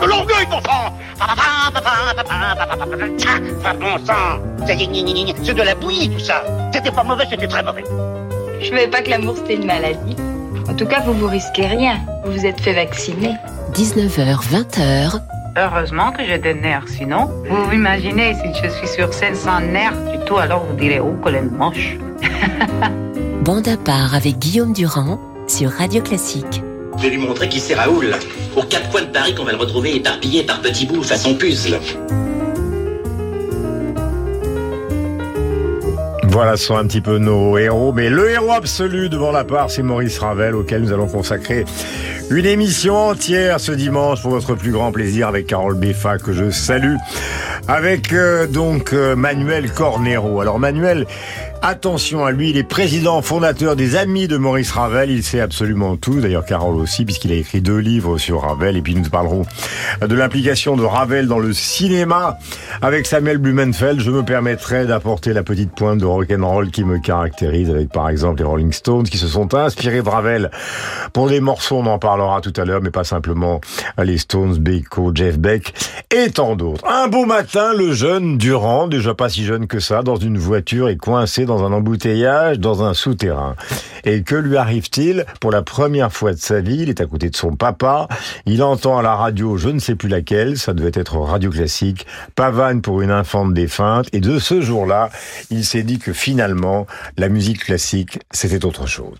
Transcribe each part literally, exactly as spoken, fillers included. L'orgueil, bon sang! Enfin, bon sang! C'est de la bouillie, tout ça! C'était pas mauvais, c'était très mauvais. Je ne savais pas que l'amour, c'était une maladie. En tout cas, vous vous risquez rien. Vous vous êtes fait vacciner. dix-neuf heures, vingt heures. Heureusement que j'ai des nerfs, sinon... Vous vous imaginez, si je suis sur scène sans nerfs du tout, alors vous direz « Oh, Colin Moche !» Bande à part avec Guillaume Durand sur Radio Classique. Je vais lui montrer qui c'est Raoul. Aux quatre coins de Paris qu'on va le retrouver éparpillé par petits bouts façon puzzle. Voilà, ce sont un petit peu nos héros, mais le héros absolu devant la part, c'est Maurice Ravel, auquel nous allons consacrer une émission entière ce dimanche pour votre plus grand plaisir avec Carole Beffa, que je salue, avec euh, donc euh, Manuel Cornero. Alors Manuel, attention à lui, il est président fondateur des Amis de Maurice Ravel, il sait absolument tout, d'ailleurs Carole aussi, puisqu'il a écrit deux livres sur Ravel, et puis nous parlerons de l'implication de Ravel dans le cinéma avec Samuel Blumenfeld. Je me permettrai d'apporter la petite pointe de rock'n'roll qui me caractérise, avec par exemple les Rolling Stones qui se sont inspirés de Ravel pour des morceaux, on en parlera tout à l'heure, mais pas simplement les Stones, Beko, Jeff Beck et tant d'autres. Un beau matin, le jeune Durand, déjà pas si jeune que ça, dans une voiture est coincé dans un embouteillage, dans un souterrain. Et que lui arrive-t-il? Pour la première fois de sa vie, il est à côté de son papa, il entend à la radio, je ne sais plus laquelle, ça devait être Radio Classique, Pavane pour une infante défunte, et de ce jour-là, il s'est dit que finalement, la musique classique, c'était autre chose.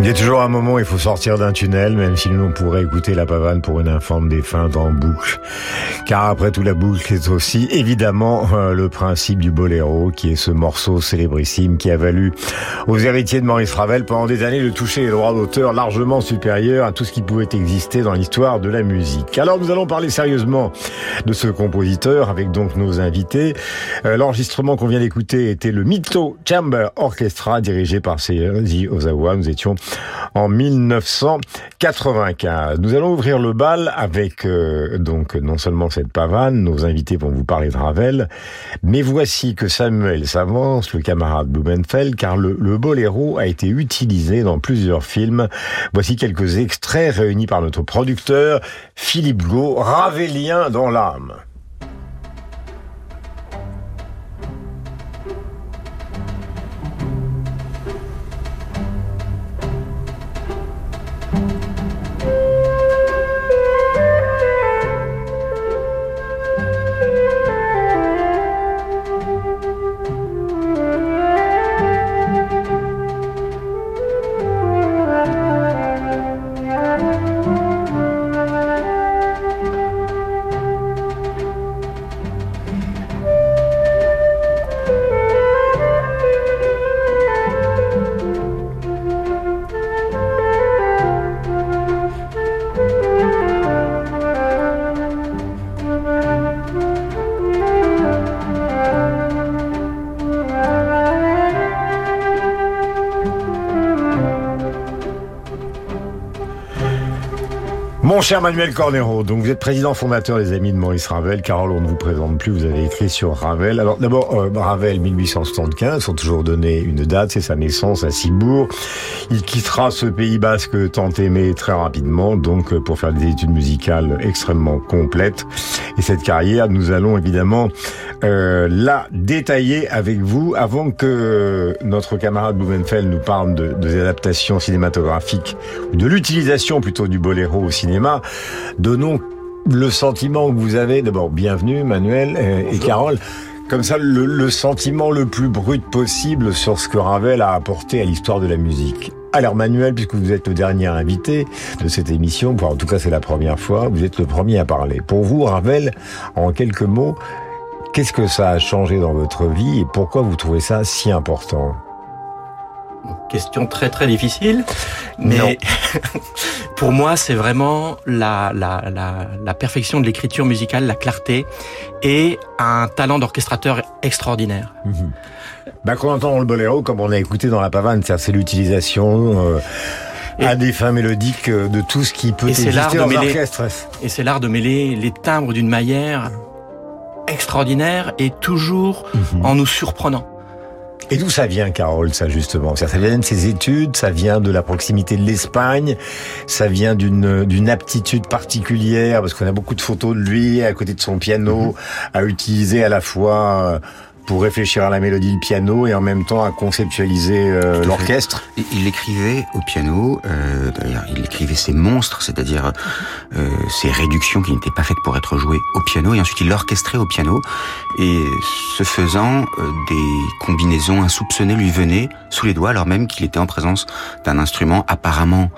Il y a toujours un moment où il faut sortir d'un tunnel, même si l'on pourrait écouter la Pavane pour une infante défunte en boucle. Car après tout, la boucle c'est aussi évidemment euh, le principe du boléro, qui est ce morceau célébrissime qui a valu aux héritiers de Maurice Ravel pendant des années de toucher les droits d'auteur largement supérieurs à tout ce qui pouvait exister dans l'histoire de la musique. Alors nous allons parler sérieusement de ce compositeur avec donc nos invités. Euh, l'enregistrement qu'on vient d'écouter était le Mito Chamber Orchestra dirigé par Seiji Ozawa. Nous étions en mille neuf cent quatre-vingt-quinze. Nous allons ouvrir le bal avec euh, donc non seulement cette Pavane, nos invités vont vous parler de Ravel, mais voici que Samuel s'avance, le camarade Blumenfeld, car le, le boléro a été utilisé dans plusieurs films. Voici quelques extraits réunis par notre producteur Philippe Gault, Ravelien dans l'âme. Mon cher Manuel Cornero, donc vous êtes président fondateur des Amis de Maurice Ravel. Carole, on ne vous présente plus, vous avez écrit sur Ravel. Alors d'abord, euh, Ravel, mille huit cent soixante-quinze, faut toujours donner une date, c'est sa naissance à Cibourg. Il quittera ce Pays basque tant aimé très rapidement, donc pour faire des études musicales extrêmement complètes. Et cette carrière, nous allons évidemment euh, la détailler avec vous, avant que notre camarade Blumenfeld nous parle de, des adaptations cinématographiques, de l'utilisation plutôt du boléro au cinéma. Donnons le sentiment que vous avez, d'abord bienvenue Manuel et Bonjour. Carole, comme ça le, le sentiment le plus brut possible sur ce que Ravel a apporté à l'histoire de la musique. Alors Manuel, puisque vous êtes le dernier invité de cette émission, en tout cas c'est la première fois, vous êtes le premier à parler. Pour vous Ravel, en quelques mots, qu'est-ce que ça a changé dans votre vie et pourquoi vous trouvez ça si important ? Question très très difficile, mais pour moi c'est vraiment la, la, la, la perfection de l'écriture musicale, la clarté et un talent d'orchestrateur extraordinaire. Mmh. Bah, qu'on entend dans le boléro, comme on a écouté dans la pavane, ça, c'est l'utilisation euh, à des fins mélodiques de tout ce qui peut exister dans l'orchestre. Et c'est l'art de mêler les timbres d'une manière extraordinaire et toujours mmh. en nous surprenant. Et d'où ça vient, Carole, ça, justement? Ça vient de ses études, ça vient de la proximité de l'Espagne, ça vient d'une, d'une aptitude particulière, parce qu'on a beaucoup de photos de lui, à côté de son piano, mm-hmm. à utiliser à la fois pour réfléchir à la mélodie du piano et en même temps à conceptualiser euh, l'orchestre. Fait. Il écrivait au piano, euh, d'ailleurs, il écrivait ses monstres, c'est-à-dire euh, ses réductions qui n'étaient pas faites pour être jouées au piano, et ensuite il l'orchestrait au piano, et ce faisant, euh, des combinaisons insoupçonnées lui venaient sous les doigts, alors même qu'il était en présence d'un instrument apparemment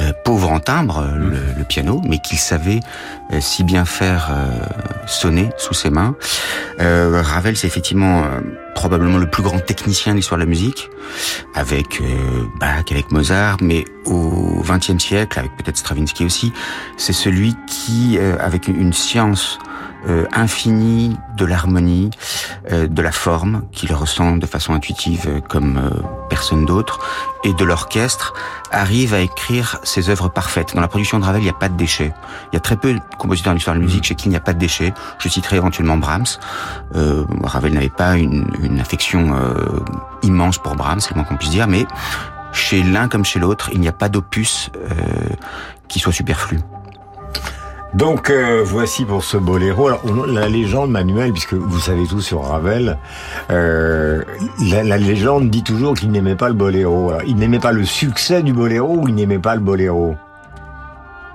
euh, pauvre en timbre, le, le piano, mais qu'il savait euh, si bien faire euh, sonner sous ses mains. Euh, Ravel, c'est effectivement Euh, probablement le plus grand technicien de l'histoire de la musique, avec euh, Bach, avec Mozart, mais au XXe siècle, avec peut-être Stravinsky aussi, c'est celui qui, euh, avec une science euh, infinie de l'harmonie, euh, de la forme, qu'il ressent de façon intuitive euh, comme euh, personne d'autre, et de l'orchestre, arrive à écrire ses œuvres parfaites. Dans la production de Ravel, il n'y a pas de déchets. Il y a très peu de compositeurs de l'histoire de la musique chez qui il n'y a pas de déchets. Je citerai éventuellement Brahms. Euh, Ravel n'avait pas une, une affection euh, immense pour Brahms, c'est le moins qu'on puisse dire, mais chez l'un comme chez l'autre, il n'y a pas d'opus euh, qui soit superflu. Donc euh, voici pour ce boléro. Alors la légende, Manuel, puisque vous savez tout sur Ravel, euh, la, la légende dit toujours qu'il n'aimait pas le boléro. Alors, il n'aimait pas le succès du boléro ou il n'aimait pas le boléro?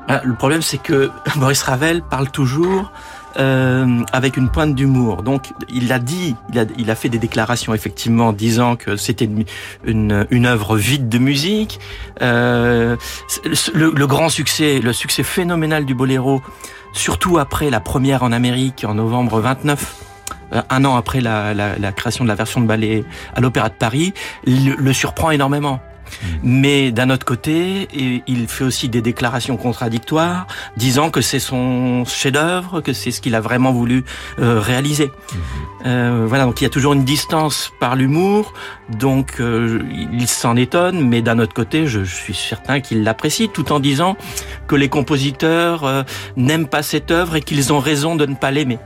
Ah, le problème, c'est que Maurice Ravel parle toujours euh, avec une pointe d'humour. Donc il a dit, il a, il a fait des déclarations effectivement disant que c'était une, une, une œuvre vide de musique. Euh, le, le grand succès, le succès phénoménal du boléro, surtout après la première en Amérique en novembre vingt-neuf, euh, un an après la, la, la création de la version de ballet à l'Opéra de Paris, le, le surprend énormément. Mais d'un autre côté, il fait aussi des déclarations contradictoires, disant que c'est son chef-d'œuvre, que c'est ce qu'il a vraiment voulu euh, réaliser. Mmh. Euh, voilà, donc il y a toujours une distance par l'humour, donc euh, il s'en étonne, mais d'un autre côté, je, je suis certain qu'il l'apprécie, tout en disant que les compositeurs euh, n'aiment pas cette œuvre et qu'ils ont raison de ne pas l'aimer.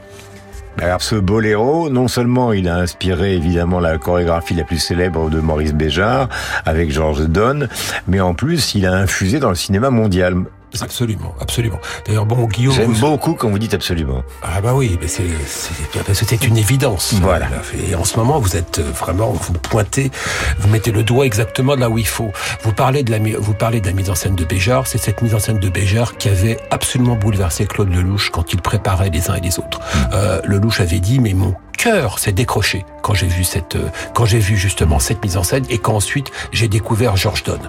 Alors ce boléro, non seulement il a inspiré évidemment la chorégraphie la plus célèbre de Maurice Béjart avec Jorge Donn, mais en plus il a infusé dans le cinéma mondial. Absolument, absolument. D'ailleurs, bon, Guillaume... J'aime vous... beaucoup quand vous dites absolument. Ah bah oui, mais c'est, c'est, c'est, c'est une évidence. Voilà. Et en ce moment, vous êtes vraiment, vous pointez, vous mettez le doigt exactement là où il faut. Vous parlez de la, vous parlez de la mise en scène de Béjart, c'est cette mise en scène de Béjart qui avait absolument bouleversé Claude Lelouch quand il préparait les uns et les autres. Mmh. Euh, Lelouch avait dit, mais mon cœur s'est décroché quand j'ai vu cette, quand j'ai vu justement cette mise en scène et quand ensuite j'ai découvert Jorge Donn.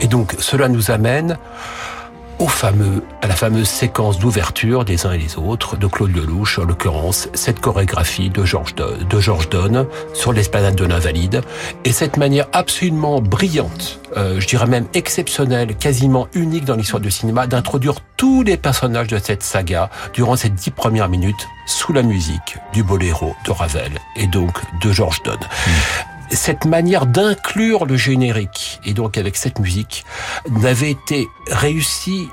Et donc, cela nous amène au fameux, à la fameuse séquence d'ouverture des uns et des autres de Claude Lelouch, en l'occurrence cette chorégraphie de Jorge Donn, de Jorge Donn sur l'esplanade de l'Invalide, et cette manière absolument brillante, euh, je dirais même exceptionnelle, quasiment unique dans l'histoire du cinéma, d'introduire tous les personnages de cette saga durant ces dix premières minutes sous la musique du boléro de Ravel et donc de Jorge Donn. Mmh. Cette manière d'inclure le générique, et donc avec cette musique, n'avait été réussie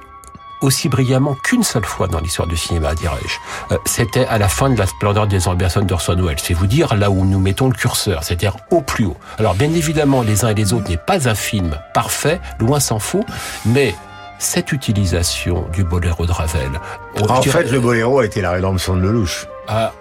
aussi brillamment qu'une seule fois dans l'histoire du cinéma, dirais-je. Euh, c'était à la fin de La Splendeur des Ambitions d'Orson Welles. C'est vous dire là où nous mettons le curseur, c'est-à-dire au plus haut. Alors bien évidemment, Les uns et les autres n'est pas un film parfait, loin s'en faut, mais cette utilisation du boléro de Ravel... En dirait... fait, le boléro a été la rédemption de Lelouch. À,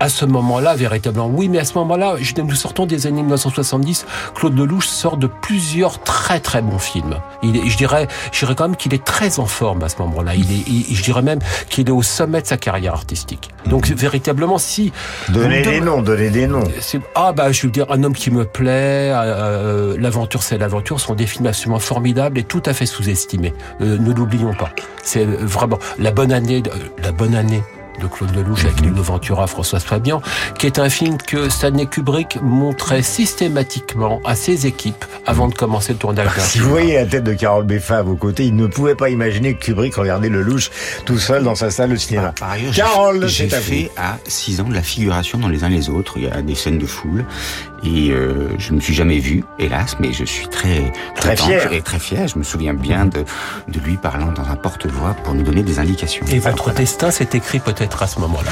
à ce moment-là, véritablement, oui, mais à ce moment-là, nous sortons des années mille neuf cent soixante-dix, Claude Lelouch sort de plusieurs très très bons films. Il est, je dirais, je dirais quand même qu'il est très en forme à ce moment-là. Il est, il, je dirais même qu'il est au sommet de sa carrière artistique. Donc, mm-hmm. véritablement, si... Donnez des noms, donnez des noms. C'est, ah, bah, je veux dire, Un homme qui me plaît, euh, L'aventure, c'est l'aventure, sont des films absolument formidables et tout à fait sous-estimés. Euh, ne l'oublions pas. C'est vraiment la bonne année, euh, la bonne année. de Claude Lelouch avec Nuno Ventura, Françoise Fabian, qui est un film que Stanley Kubrick montrait systématiquement à ses équipes avant de commencer le tournage. Si vous voyez la tête de Carole Beffa à vos côtés, il ne pouvait pas imaginer que Kubrick regardait Lelouch tout seul dans sa salle de cinéma. Par ailleurs, Carole, j'ai, j'ai fait à six ans de la figuration dans Les uns les autres. Il y a des scènes de foule et euh, je ne me suis jamais vu, hélas, mais je suis très très, très fier et très fier. Je me souviens bien de de lui parlant dans un porte-voix pour nous donner des indications. Et votre voilà. destin s'est écrit peut-être à ce moment-là.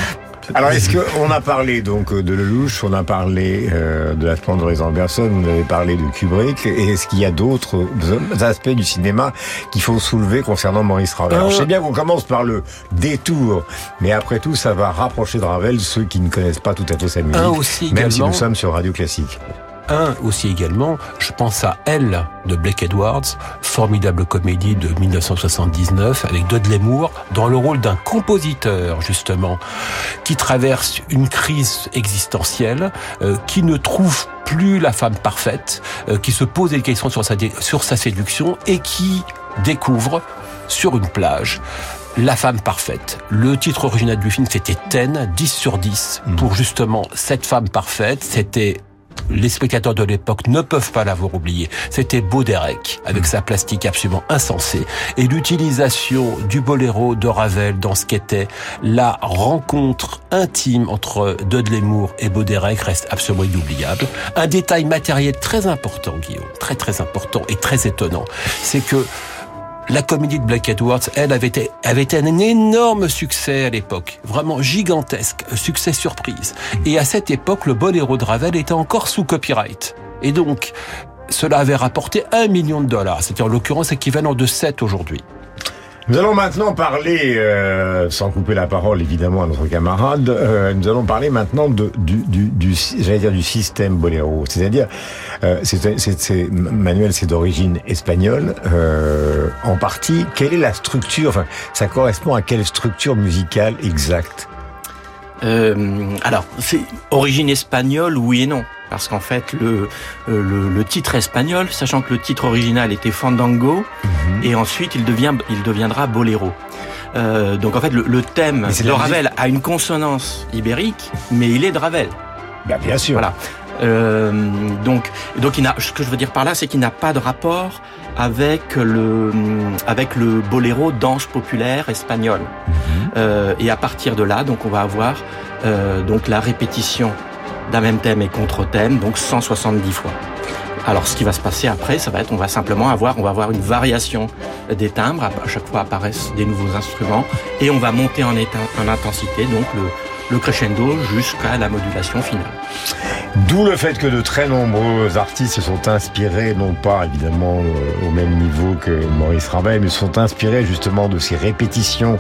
Alors, est-ce qu'on a parlé donc de Lelouch, on a parlé euh, de La Splendeur des Ambitions, on avait parlé de Kubrick, et est-ce qu'il y a d'autres aspects du cinéma qu'il faut soulever concernant Maurice Ravel? euh... Je sais bien qu'on commence par le détour, mais après tout, ça va rapprocher de Ravel ceux qui ne connaissent pas tout à fait sa musique, un aussi également... même si nous sommes sur Radio Classique. Un aussi également, je pense à Elle de Blake Edwards, formidable comédie de mille neuf cent soixante-dix-neuf avec Dudley Moore dans le rôle d'un compositeur justement qui traverse une crise existentielle, euh, qui ne trouve plus la femme parfaite, euh, qui se pose des questions sur sa sur sa séduction et qui découvre sur une plage la femme parfaite. Le titre original du film c'était Ten, dix sur dix pour justement cette femme parfaite, c'était les spectateurs de l'époque ne peuvent pas l'avoir oublié. C'était Bo Derek, avec sa plastique absolument insensée, et l'utilisation du boléro de Ravel dans ce qu'était la rencontre intime entre Dudley Moore et Bo Derek reste absolument inoubliable. Un détail matériel très important, Guillaume, très très important et très étonnant, c'est que la comédie de Blake Edwards, elle, avait été, avait été un énorme succès à l'époque. Vraiment gigantesque. Succès surprise. Et à cette époque, le boléro de Ravel était encore sous copyright. Et donc, cela avait rapporté un million de dollars. C'était en l'occurrence équivalent de sept aujourd'hui. Nous allons maintenant parler, euh, sans couper la parole évidemment à notre camarade, euh, nous allons parler maintenant de, du, du, du, j'allais dire du système boléro. C'est-à-dire, euh, c'est, c'est, c'est, Manuel, c'est d'origine espagnole, euh, en partie. Quelle est la structure, enfin, ça correspond à quelle structure musicale exacte? Euh, alors, c'est origine espagnole, oui et non. Parce qu'en fait, le, le, le titre espagnol, sachant que le titre original était Fandango, mm-hmm. et ensuite il devient, il deviendra Boléro. Euh, donc en fait, le, le thème de Ravel musique... a une consonance ibérique, mais il est de Ravel. Bah, bien sûr. Voilà. Euh, donc, donc il n'a, ce que je veux dire par là, c'est qu'il n'a pas de rapport avec le, avec le boléro danse populaire espagnole. Mm-hmm. Euh, et à partir de là, donc on va avoir euh, donc la répétition d'un même thème et contre-thème, donc cent soixante-dix fois. Alors, ce qui va se passer après, ça va être, on va simplement avoir, on va avoir une variation des timbres. À chaque fois apparaissent des nouveaux instruments et on va monter en, éteint, en intensité, donc le, le crescendo jusqu'à la modulation finale. D'où le fait que de très nombreux artistes se sont inspirés, non pas évidemment euh, au même niveau que Maurice Ravel, mais se sont inspirés justement de ces répétitions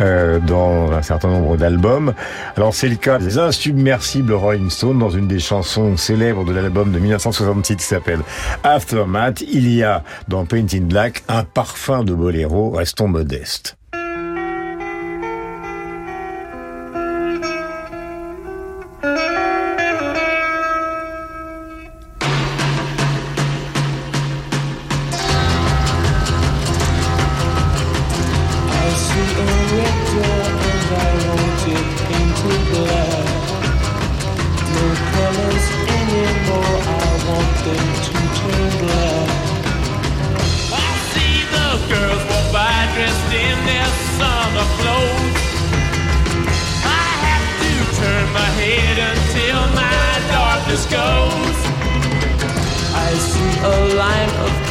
euh, dans un certain nombre d'albums. Alors c'est le cas des Insubmersibles Rolling Stones dans une des chansons célèbres de l'album de mille neuf cent soixante-six qui s'appelle Aftermath. Il y a dans Paint in Black un parfum de boléro, restons modestes.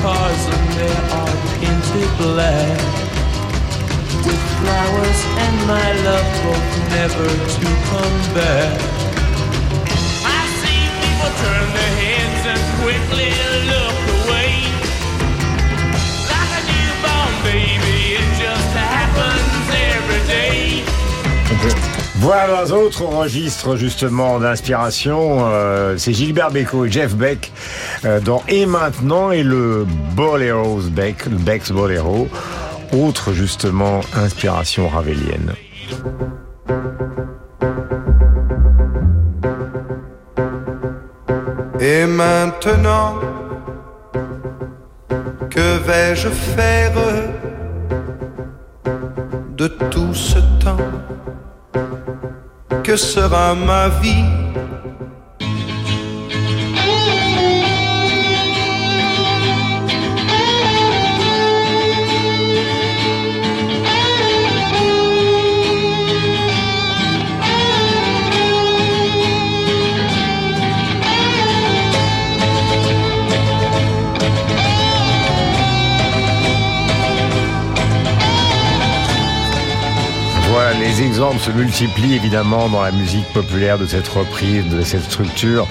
Cars and they are painted black. flowers, and my love hope never to come back. I've seen people turn their heads and quickly look away, like a newborn baby, it just happens every day. Voilà, un autre registre justement d'inspiration, euh, c'est Gilbert Bécaud et Jeff Beck euh, dans Et Maintenant et le Boléro Beck, le Beck's Boléro, autre justement inspiration ravelienne. Et maintenant, que vais-je faire de tout ce temps ? Que sera ma vie? Les exemples se multiplient évidemment dans la musique populaire de cette reprise, de cette structure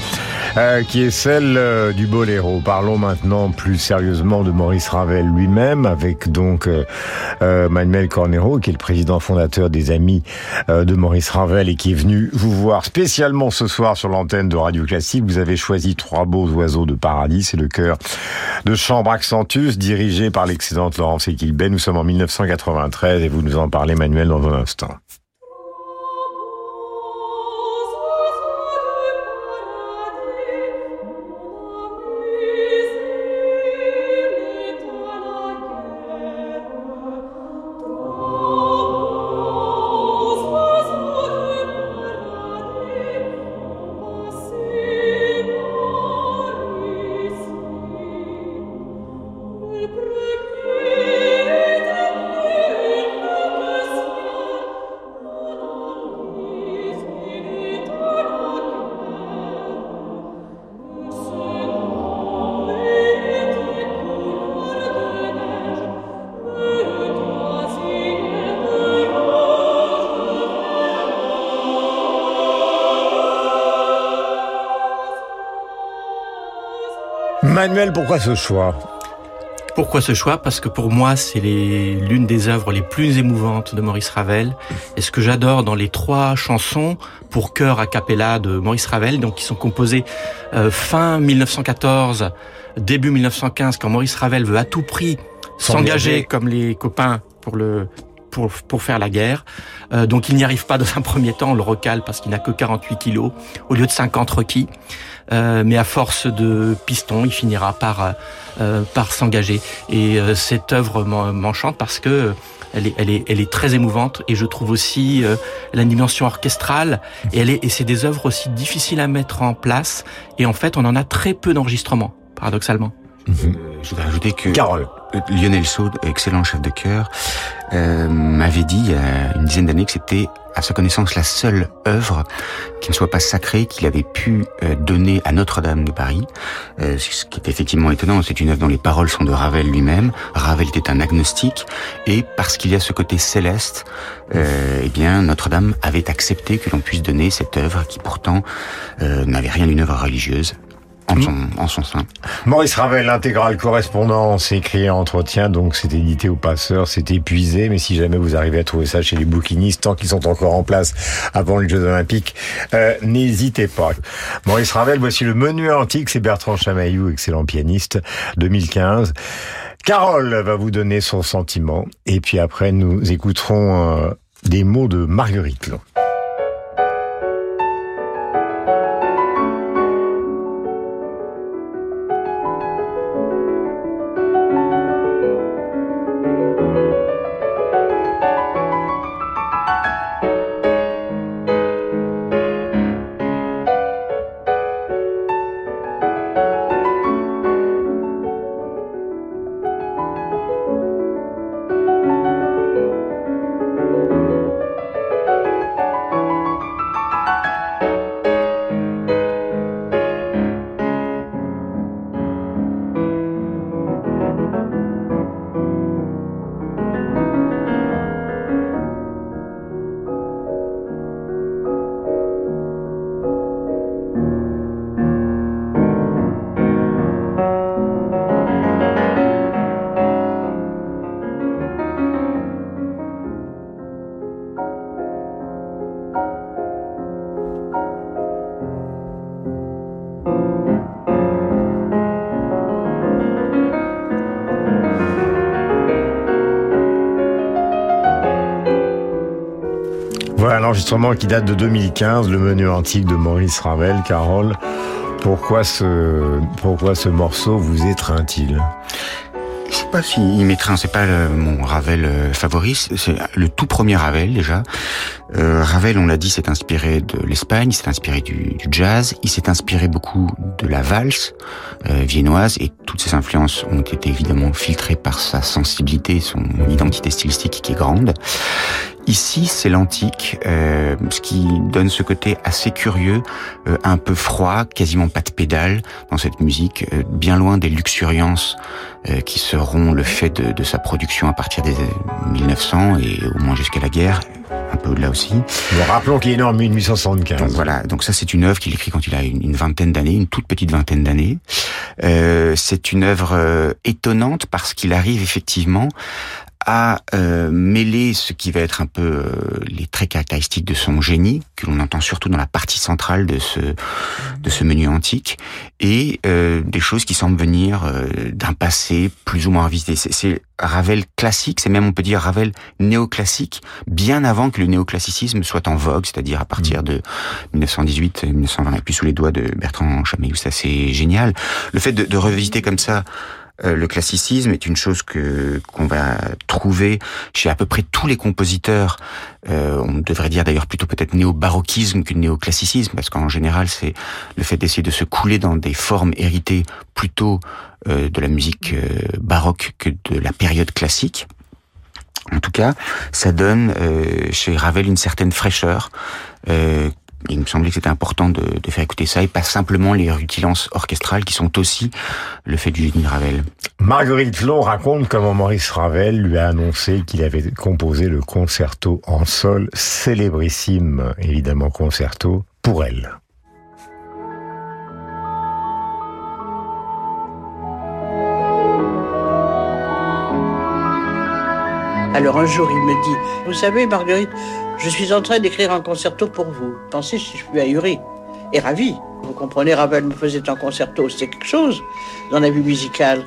euh, qui est celle euh, du boléro. Parlons maintenant plus sérieusement de Maurice Ravel lui-même, avec donc euh, euh, Manuel Cornero, qui est le président fondateur des Amis euh, de Maurice Ravel et qui est venu vous voir spécialement ce soir sur l'antenne de Radio Classique. Vous avez choisi Trois beaux oiseaux de paradis, c'est le chœur de chambre Accentus, dirigé par l'excellente Laurence Equilbet. Nous sommes en mille neuf cent quatre-vingt-treize et vous nous en parlez, Manuel, dans un instant. Manuel, pourquoi ce choix ? Pourquoi ce choix ? Parce que pour moi, c'est les, l'une des œuvres les plus émouvantes de Maurice Ravel. Et ce que j'adore dans les trois chansons pour chœur a cappella de Maurice Ravel, donc qui sont composées euh, fin mille neuf cent quatorze, début mille neuf cent quinze, quand Maurice Ravel veut à tout prix s'engager, s'engager comme les copains pour le... Pour, pour faire la guerre. Euh, donc il n'y arrive pas dans un premier temps, on le recale parce qu'il n'a que quarante-huit kilos au lieu de cinquante requis. Euh, mais à force de piston, il finira par euh, par s'engager. Et euh, cette œuvre m'enchante parce que elle est elle est elle est très émouvante, et je trouve aussi euh, la dimension orchestrale, et elle est et c'est des œuvres aussi difficiles à mettre en place, et en fait, on en a très peu d'enregistrements, paradoxalement. Mm-hmm. Je voudrais ajouter que Carole. Lionel Saud, excellent chef de chœur, euh, m'avait dit il y a une dizaine d'années que c'était, à sa connaissance, la seule œuvre qui ne soit pas sacrée qu'il avait pu euh, donner à Notre-Dame de Paris. Euh, ce qui est effectivement étonnant, c'est une œuvre dont les paroles sont de Ravel lui-même. Ravel était un agnostique, et parce qu'il y a ce côté céleste, euh, eh bien Notre-Dame avait accepté que l'on puisse donner cette œuvre qui pourtant euh, n'avait rien d'une œuvre religieuse. En son, en son sein. Maurice Ravel, Intégrale Correspondance, écrit et entretien, donc c'est édité au Passeur, c'est épuisé, mais si jamais vous arrivez à trouver ça chez les bouquinistes, tant qu'ils sont encore en place avant les Jeux Olympiques, euh, n'hésitez pas. Maurice Ravel, voici le menu antique, c'est Bertrand Chamayou, excellent pianiste, deux mille quinze. Carole va vous donner son sentiment, et puis après nous écouterons euh, des mots de Marguerite Long. Voilà l'enregistrement qui date de deux mille quinze, le menu antique de Maurice Ravel. Carole, pourquoi ce, pourquoi ce morceau vous étreint-il ? Je sais pas s'il m'étreint, c'est pas le, mon Ravel euh, favori, c'est le tout premier Ravel déjà. Euh, Ravel, on l'a dit, s'est inspiré de l'Espagne, il s'est inspiré du, du jazz, il s'est inspiré beaucoup de la valse euh, viennoise, et toutes ces influences ont été évidemment filtrées par sa sensibilité, son identité stylistique qui est grande. Ici, c'est l'antique, euh, ce qui donne ce côté assez curieux, euh, un peu froid, quasiment pas de pédale dans cette musique, euh, bien loin des luxuriances euh, qui seront le fait de, de sa production à partir des mille neuf cents et au moins jusqu'à la guerre, un peu au-delà aussi. Bon, rappelons qu'il est né en mille huit cent soixante-quinze. Donc voilà, donc ça c'est une œuvre qu'il écrit quand il a une, une vingtaine d'années, une toute petite vingtaine d'années. Euh, c'est une œuvre euh, étonnante parce qu'il arrive effectivement à euh, mêler ce qui va être un peu euh, les traits caractéristiques de son génie, que l'on entend surtout dans la partie centrale de ce de ce menu antique, et euh, des choses qui semblent venir euh, d'un passé plus ou moins revisité. C'est, c'est Ravel classique, c'est même, on peut dire, Ravel néoclassique, bien avant que le néoclassicisme soit en vogue, c'est-à-dire à partir de mille neuf cent dix-huit, mille neuf cent vingt, et puis sous les doigts de Bertrand Chamayou, ça c'est génial. Le fait de, de revisiter comme ça Euh, le classicisme est une chose que qu'on va trouver chez à peu près tous les compositeurs. Euh, on devrait dire d'ailleurs plutôt peut-être néo-baroquisme que néoclassicisme, parce qu'en général c'est le fait d'essayer de se couler dans des formes héritées plutôt euh, de la musique euh, baroque que de la période classique. En tout cas, ça donne euh, chez Ravel une certaine fraîcheur. Euh, Il me semblait que c'était important de, de faire écouter ça, et pas simplement les rutilances orchestrales qui sont aussi le fait du génie de Ravel. Marguerite Long raconte comment Maurice Ravel lui a annoncé qu'il avait composé le concerto en sol, célébrissime, évidemment, concerto, pour elle. Alors un jour, il me dit, vous savez, Marguerite, je suis en train d'écrire un concerto pour vous. Pensez si je suis ahuri et ravi. Vous comprenez, Ravel me faisait un concerto, c'est quelque chose dans la vie musicale.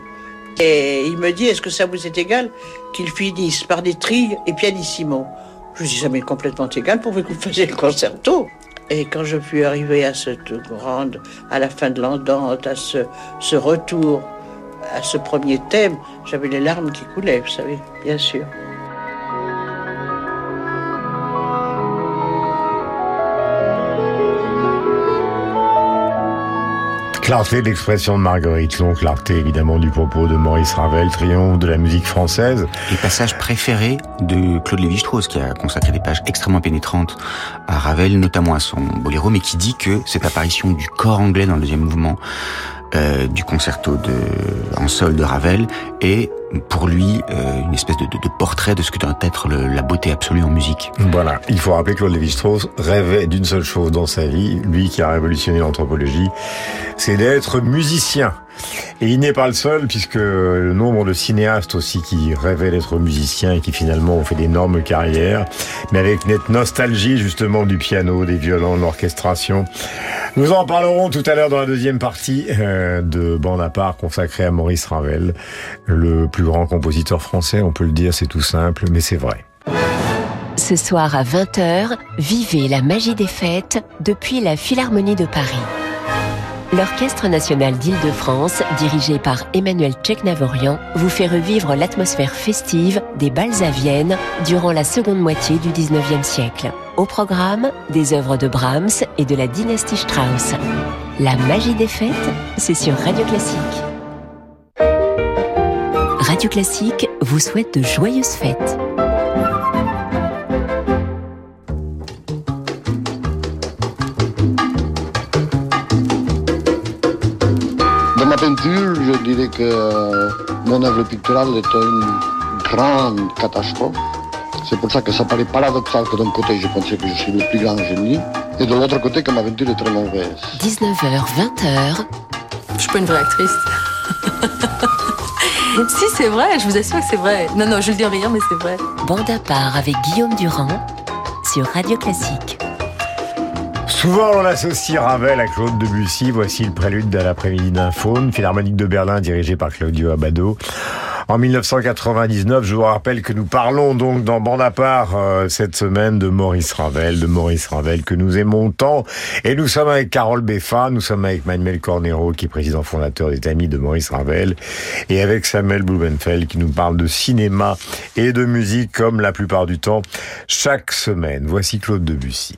Et il me dit, est-ce que ça vous est égal qu'il finisse par des trilles et pianissimo? Je lui dis, ça m'est complètement égal, pourvu que vous fassiez le concerto. Et quand je suis arrivé à cette grande, à la fin de l'Andante, à ce, ce retour, à ce premier thème, j'avais les larmes qui coulaient, vous savez, bien sûr. Clarté de l'expression de Marguerite Long, clarté évidemment du propos de Maurice Ravel, triomphe de la musique française. Les passages préférés de Claude Lévi-Strauss, qui a consacré des pages extrêmement pénétrantes à Ravel, notamment à son boléro, mais qui dit que cette apparition du corps anglais dans le deuxième mouvement euh, du concerto de, en sol de Ravel est pour lui euh, une espèce de, de, de portrait de ce que doit être le, la beauté absolue en musique. Voilà, il faut rappeler que Claude Lévi-Strauss rêvait d'une seule chose dans sa vie, lui qui a révolutionné l'anthropologie, c'est d'être musicien. Et il n'est pas le seul, puisque le nombre de cinéastes aussi qui rêvaient d'être musiciens et qui finalement ont fait d'énormes carrières, mais avec nette nostalgie justement du piano, des violons, de l'orchestration. Nous en parlerons tout à l'heure dans la deuxième partie de Bande à part consacrée à Maurice Ravel, le plus grand compositeur français, on peut le dire, c'est tout simple, mais c'est vrai. Ce soir à vingt heures, vivez la magie des fêtes depuis la Philharmonie de Paris. L'Orchestre national d'Île-de-France, dirigé par Emmanuel Tcheknavorian, vous fait revivre l'atmosphère festive des bals à Vienne durant la seconde moitié du dix-neuvième siècle. Au programme, des œuvres de Brahms et de la dynastie Strauss. La magie des fêtes, c'est sur Radio Classique. Radio Classique vous souhaite de joyeuses fêtes. Peinture, je dirais que mon œuvre picturale est une grande catastrophe. C'est pour ça que ça paraît paradoxal que d'un côté je pensais que je suis le plus grand génie et de l'autre côté que ma peinture est très mauvaise. dix-neuf heures, vingt heures. Je suis pas une vraie actrice. Si, c'est vrai, je vous assure que c'est vrai. Non, non, je le dis en rien, mais c'est vrai. Bande à part avec Guillaume Durand sur Radio Classique. Souvent, on associe Ravel à Claude Debussy. Voici le prélude à l'après-midi d'un faune, philharmonique de Berlin dirigée par Claudio Abbado. en mille neuf cent quatre-vingt-dix-neuf. Je vous rappelle que nous parlons donc dans Bande à part euh, cette semaine de Maurice Ravel, de Maurice Ravel que nous aimons tant. Et nous sommes avec Carole Beffa, nous sommes avec Manuel Cornero qui est président fondateur des Amis de Maurice Ravel et avec Samuel Blumenfeld qui nous parle de cinéma et de musique comme la plupart du temps chaque semaine. Voici Claude Debussy.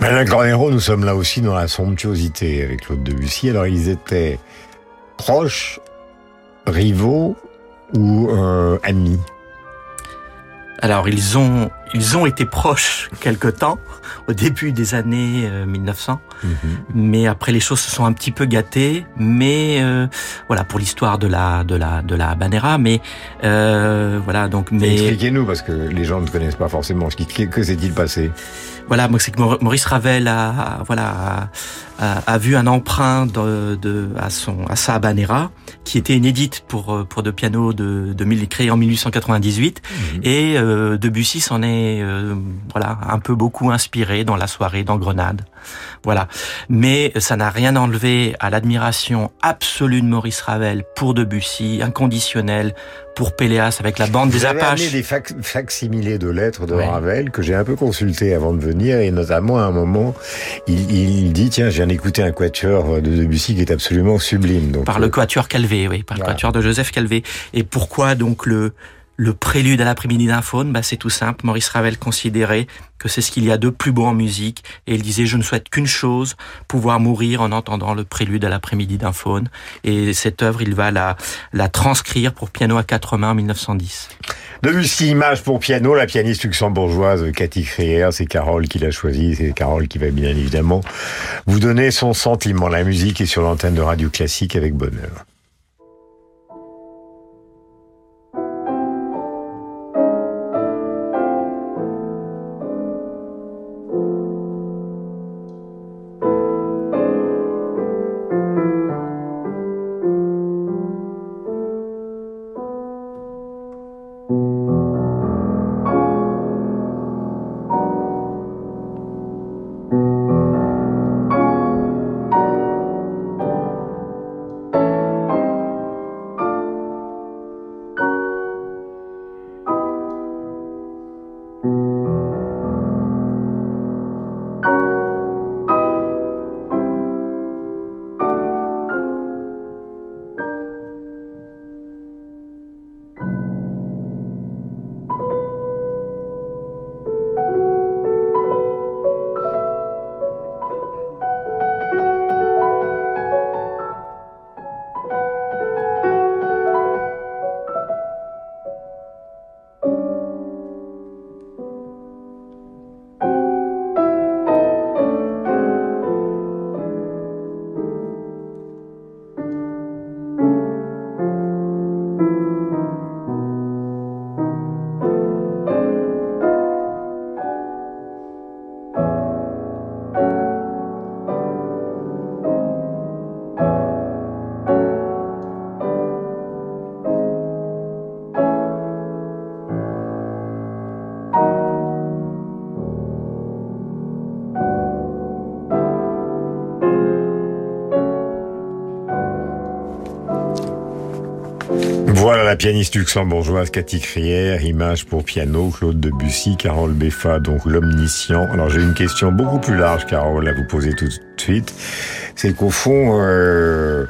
Manuel Cornero, nous sommes là aussi dans la somptuosité avec Claude Debussy. Alors, ils étaient proches, rivaux ou euh, amis? Alors, ils ont ils ont été proches quelque temps, au début des années mille neuf cents. Mm-hmm. Mais après, les choses se sont un petit peu gâtées. Mais euh, voilà, pour l'histoire de la de la de la habanera. Mais euh, voilà, donc. Mais... Expliquez-nous, parce que les gens ne connaissent pas forcément. Que, que s'est-il passé? Voilà, c'est que Maurice Ravel a, a voilà a, a, a vu un emprunt de, de à son à sa habanera, qui était inédite pour pour deux pianos de, de créée en mille huit cent quatre-vingt-dix-huit, mmh. et euh, Debussy s'en est euh, voilà un peu beaucoup inspiré dans la soirée dans Grenade, voilà. Mais ça n'a rien enlevé à l'admiration absolue de Maurice Ravel pour Debussy, inconditionnelle. Pour Péléas avec la bande Vous des Apaches. J'ai amené des fac- facsimilés de lettres de ouais. Ravel que j'ai un peu consulté avant de venir, et notamment à un moment, il, il dit tiens, je viens d'écouter un quatuor de Debussy qui est absolument sublime. Donc par euh... le quatuor Calvé, oui, par ah. le quatuor de Joseph Calvé. Et pourquoi donc le le prélude à l'après-midi d'un faune? Bah c'est tout simple. Maurice Ravel considérait que c'est ce qu'il y a de plus beau en musique, et il disait je ne souhaite qu'une chose, pouvoir mourir en entendant le prélude à l'après-midi d'un faune. Et cette œuvre, il va la la transcrire pour piano à quatre mains en mille neuf cent dix. Debussy, images pour piano, la pianiste luxembourgeoise Cathy Crier, c'est Carole qui l'a choisie, c'est Carole qui va bien évidemment vous donner son sentiment. La musique est sur l'antenne de Radio Classique avec bonheur. Voilà la pianiste luxembourgeoise Cathy Crier, images pour piano, Claude Debussy, Carole Beffa, donc l'omniscient. Alors j'ai une question beaucoup plus large, Carole, à vous poser tout de suite. C'est qu'au fond, euh,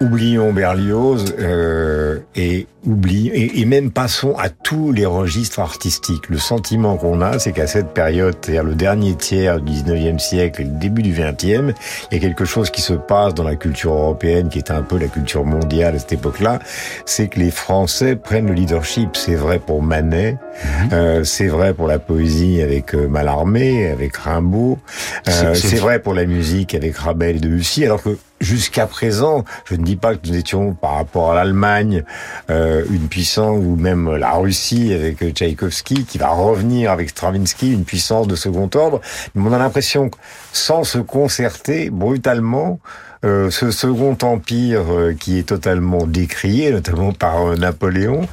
oublions Berlioz euh, et, oublions, et, et même passons à tous les registres artistiques. Le sentiment qu'on a, c'est qu'à cette période, c'est-à-dire le dernier tiers du dix-neuvième siècle et le début du vingtième, il y a quelque chose qui se passe dans la culture européenne, qui est un peu la culture mondiale à cette époque-là, c'est que les Français prennent le leadership. C'est vrai pour Manet, mm-hmm. euh, c'est vrai pour la poésie avec Mallarmé, avec Rimbaud, euh, c'est, c'est... c'est vrai pour la musique avec Ravel et Debussy, alors que jusqu'à présent, je ne dis pas que nous étions, par rapport à l'Allemagne, euh, une puissance, ou même la Russie avec Tchaïkovski, qui va revenir avec Stravinsky, une puissance de second ordre. Mais on a l'impression que, sans se concerter, brutalement, euh, ce second empire euh, qui est totalement décrié, notamment par euh, Napoléon,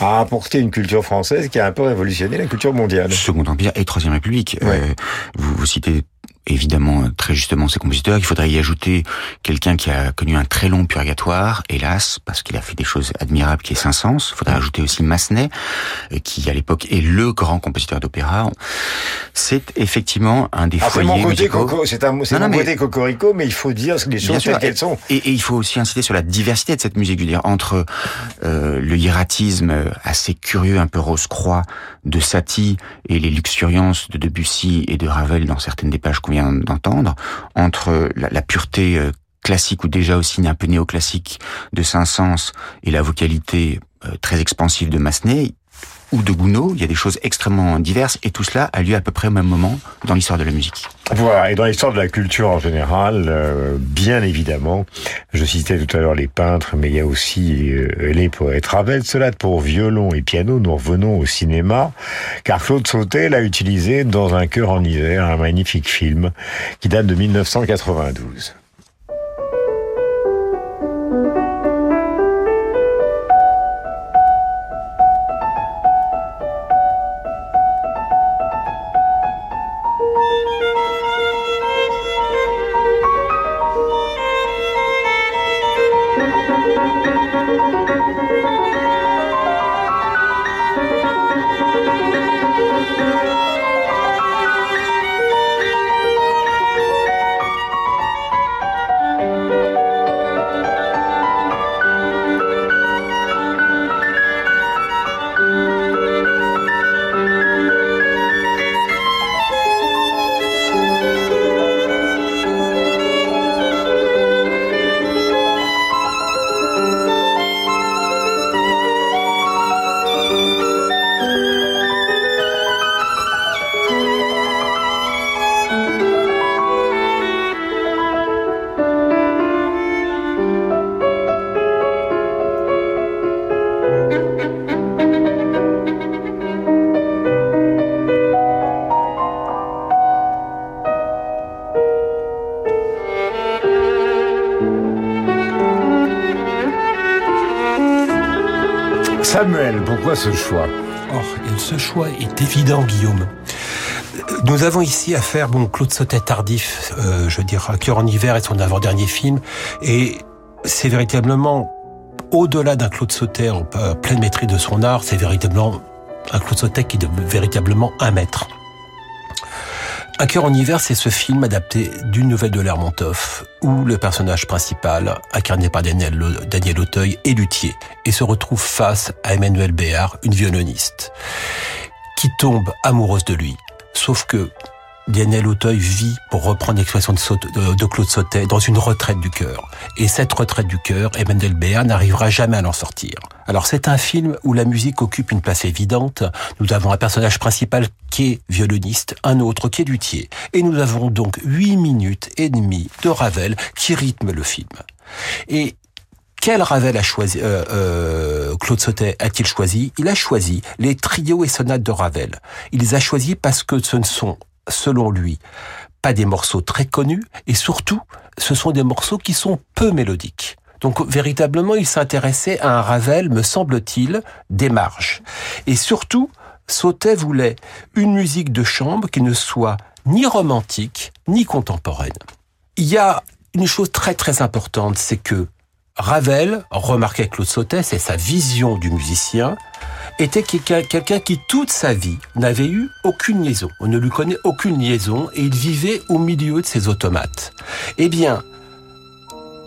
a apporté une culture française qui a un peu révolutionné la culture mondiale. Second empire et Troisième République. Ouais. Euh, vous, vous citez... évidemment, très justement, ces compositeurs. Il faudrait y ajouter quelqu'un qui a connu un très long purgatoire, hélas, parce qu'il a fait des choses admirables, qui est Saint-Saëns. Il faudrait ajouter aussi Massenet, qui, à l'époque, est le grand compositeur d'opéra. C'est effectivement un des ah, foyers c'est mon côté coco, c'est un, c'est non, non, mon mais, côté cocorico, mais il faut dire les choses telles qu'elles sont. Et, et il faut aussi insister sur la diversité de cette musique. Je veux dire, entre euh, le hiératisme assez curieux, un peu rose-croix, de Satie, et les luxuriances de Debussy et de Ravel dans certaines des pages qu'on vient d'entendre, entre la, la pureté classique ou déjà aussi un peu néoclassique de Saint-Saëns et la vocalité très expansive de Massenet ou de Gounod, il y a des choses extrêmement diverses, et tout cela a lieu à peu près au même moment dans l'histoire de la musique. Voilà, et dans l'histoire de la culture en général, euh, bien évidemment, je citais tout à l'heure les peintres, mais il y a aussi euh, les poètes. Ravel, sonate pour violon et piano, nous revenons au cinéma, car Claude Sautet l'a utilisé dans Un cœur en hiver, un magnifique film qui date de mille neuf cent quatre-vingt-douze. Samuel, pourquoi ce choix ? Or, ce choix est évident, Guillaume. Nous avons ici affaire, bon, Claude Sautet tardif, euh, je veux dire, Un cœur en hiver est son avant-dernier film, et c'est véritablement, au-delà d'un Claude Sautet en pleine maîtrise de son art, c'est véritablement un Claude Sautet qui est de, véritablement un maître. Un cœur en hiver, c'est ce film adapté d'une nouvelle de Lermontov, où le personnage principal, incarné par Daniel, Daniel Auteuil, est luthier et se retrouve face à Emmanuelle Béart, une violoniste, qui tombe amoureuse de lui. Sauf que Daniel Auteuil vit, pour reprendre l'expression de, Saute, de, de Claude Sautet, dans une retraite du cœur. Et cette retraite du cœur, Emmanuelle Béart n'arrivera jamais à l'en sortir. Alors c'est un film où la musique occupe une place évidente. Nous avons un personnage principal qui est violoniste, un autre qui est luthier. Et nous avons donc huit minutes et demie de Ravel qui rythme le film. Et quel Ravel a choisi euh, euh, Claude Sautet a-t-il choisi ? Il a choisi les trios et sonates de Ravel. Il les a choisis parce que ce ne sont, selon lui, pas des morceaux très connus, et surtout, ce sont des morceaux qui sont peu mélodiques. Donc, véritablement, il s'intéressait à un Ravel, me semble-t-il, des marges. Et surtout, Sautet voulait une musique de chambre qui ne soit ni romantique, ni contemporaine. Il y a une chose très très importante, c'est que Ravel, remarquait Claude Sautet, c'est sa vision du musicien, était quelqu'un qui, toute sa vie, n'avait eu aucune liaison. On ne lui connaît aucune liaison et il vivait au milieu de ses automates. Eh bien,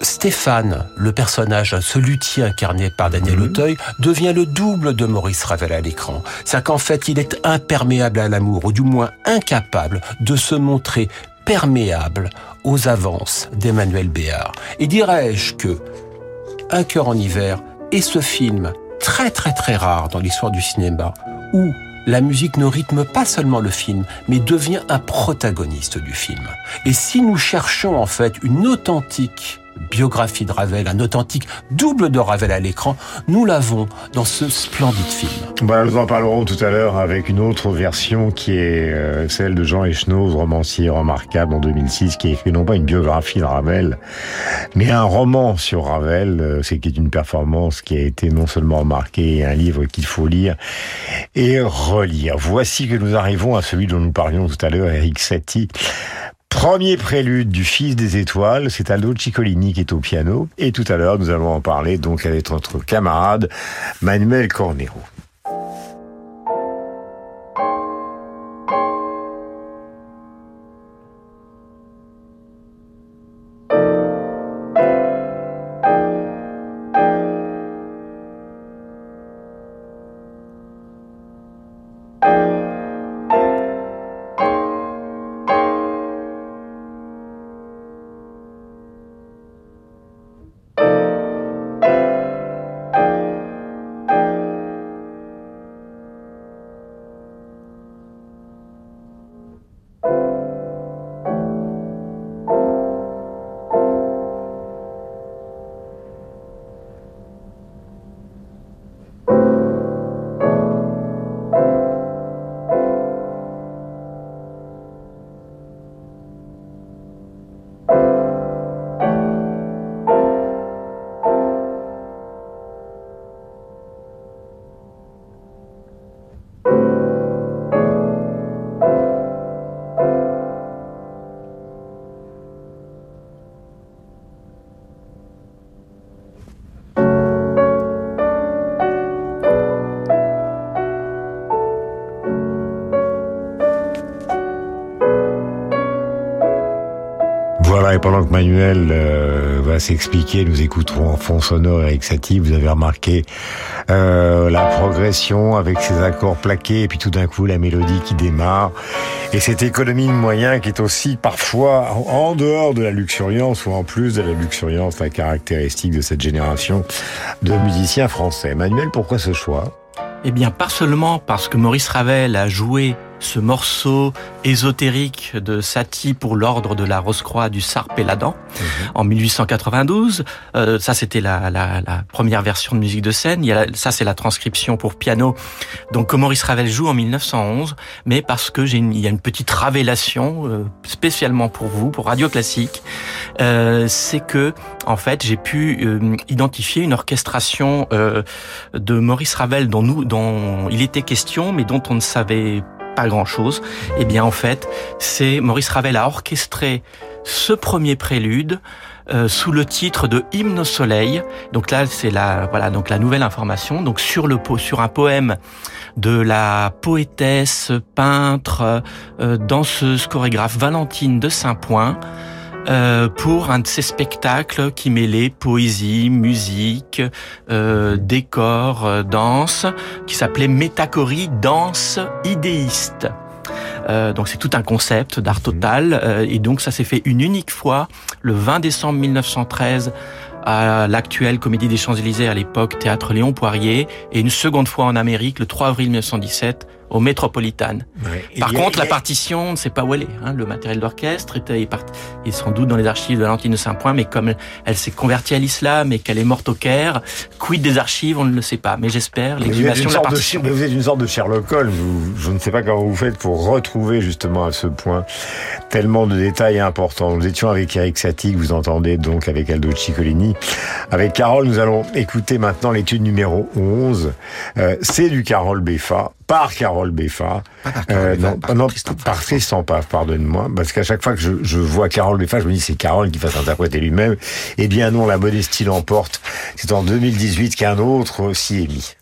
Stéphane, le personnage, ce luthier incarné par Daniel Auteuil, devient le double de Maurice Ravel à l'écran. C'est-à-dire qu'en fait, il est imperméable à l'amour, ou du moins incapable de se montrer perméable aux avances d'Emmanuelle Béart. Et dirais-je que Un cœur en hiver est ce film très très très rare dans l'histoire du cinéma, où la musique ne rythme pas seulement le film, mais devient un protagoniste du film. Et si nous cherchons en fait une authentique biographie de Ravel, un authentique double de Ravel à l'écran, nous l'avons dans ce splendide film. Voilà, nous en parlerons tout à l'heure avec une autre version qui est celle de Jean Echenoz, romancier remarquable en deux mille six, qui écrit non pas une biographie de Ravel, mais un roman sur Ravel, c'est qui est une performance qui a été non seulement remarquée, et un livre qu'il faut lire et relire. Voici que nous arrivons à celui dont nous parlions tout à l'heure, Éric Satie. Premier prélude du Fils des étoiles, c'est Aldo Ciccolini qui est au piano. Et tout à l'heure, nous allons en parler donc avec notre camarade Manuel Cornero. Et pendant que Manuel euh, va s'expliquer, nous écouterons en fond sonore Éric Satie. Vous avez remarqué euh, la progression avec ses accords plaqués et puis tout d'un coup la mélodie qui démarre. Et cette économie de moyens qui est aussi parfois en dehors de la luxuriance ou en plus de la luxuriance, la caractéristique de cette génération de musiciens français. Manuel, pourquoi ce choix ? Eh bien, pas seulement parce que Maurice Ravel a joué ce morceau ésotérique de Satie pour l'ordre de la Rose-Croix du Sarpe-et-Ladan mmh. en mille huit cent quatre-vingt-douze. Euh, ça, c'était la, la, la première version de musique de scène. Il y a la, ça, c'est la transcription pour piano. Donc, que Maurice Ravel joue en mille neuf cent onze, mais parce que j'ai une, il y a une petite révélation euh, spécialement pour vous, pour Radio Classique, euh, c'est que en fait, j'ai pu euh, identifier une orchestration euh, de Maurice Ravel dont nous, dont il était question, mais dont on ne savait pas pas grand-chose. Eh bien, en fait, c'est Maurice Ravel a orchestré ce premier prélude euh, sous le titre de Hymne au soleil. Donc là, c'est la voilà donc la nouvelle information. Donc sur le sur un poème de la poétesse, peintre, euh, danseuse, chorégraphe Valentine de Saint-Point. Euh, pour un de ces spectacles qui mêlait poésie, musique, euh, décor, euh, danse, qui s'appelait Métachorie, danse idéiste. Euh, donc c'est tout un concept d'art total, euh, et donc ça s'est fait une unique fois, le vingt décembre mille neuf cent treize, à l'actuelle Comédie des Champs-Élysées, à l'époque Théâtre Léon Poirier, et une seconde fois en Amérique, le trois avril mille neuf cent dix-sept, au Metropolitan. Ouais. Par a, contre, a... la partition, on ne sait pas où elle est. Hein. Le matériel d'orchestre était est, part... est sans doute dans les archives de Valentine de Saint-Point, mais comme elle s'est convertie à l'islam et qu'elle est morte au Caire, quid des archives, on ne le sait pas. Mais j'espère l'exhumation de la partition. De... Vous êtes une sorte de Sherlock Holmes. Vous... Je ne sais pas comment vous faites pour retrouver justement à ce point tellement de détails importants. Nous étions avec Éric Satie, que vous entendez donc avec Aldo Ciccolini. Avec Carole, nous allons écouter maintenant l'étude numéro onze. Euh, c'est du Carole Beffa. Par Carole Beffa, pas par Carole euh, Beffa, non, par non, par Tristan Paf, pardonnez-moi, parce qu'à chaque fois que je, je vois Carole Beffa, je me dis c'est Carole qui va s'interpréter lui-même. Eh bien non, la modestie l'emporte. C'est en deux mille dix-huit qu'un autre s'y est mis.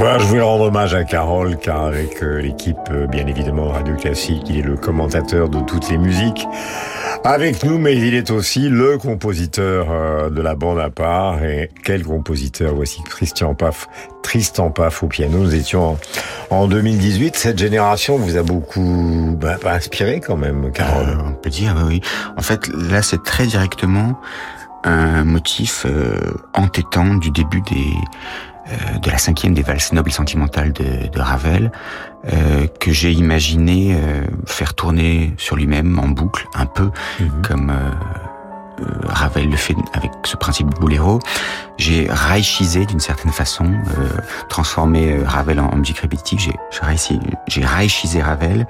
Voilà, je voulais rendre hommage à Carole, car avec euh, l'équipe, euh, bien évidemment, Radio Classique, il est le commentateur de toutes les musiques avec nous, mais il est aussi le compositeur euh, de la bande à part. Et quel compositeur! Voici Christian Paf, Tristan Paf au piano. Nous étions en, en deux mille dix-huit. Cette génération vous a beaucoup bah, inspiré quand même, Carole. Euh, on peut dire, oui. En fait, là, c'est très directement un motif euh, entêtant du début des... de la cinquième des valses nobles et sentimentales de, de Ravel, euh, que j'ai imaginé euh, faire tourner sur lui-même en boucle, un peu mm-hmm. comme euh, euh, Ravel le fait avec ce principe de boléro. J'ai raïchisé d'une certaine façon, euh, transformé euh, Ravel en, en musique répétitive. J'ai, j'ai, raïchisé, j'ai raïchisé Ravel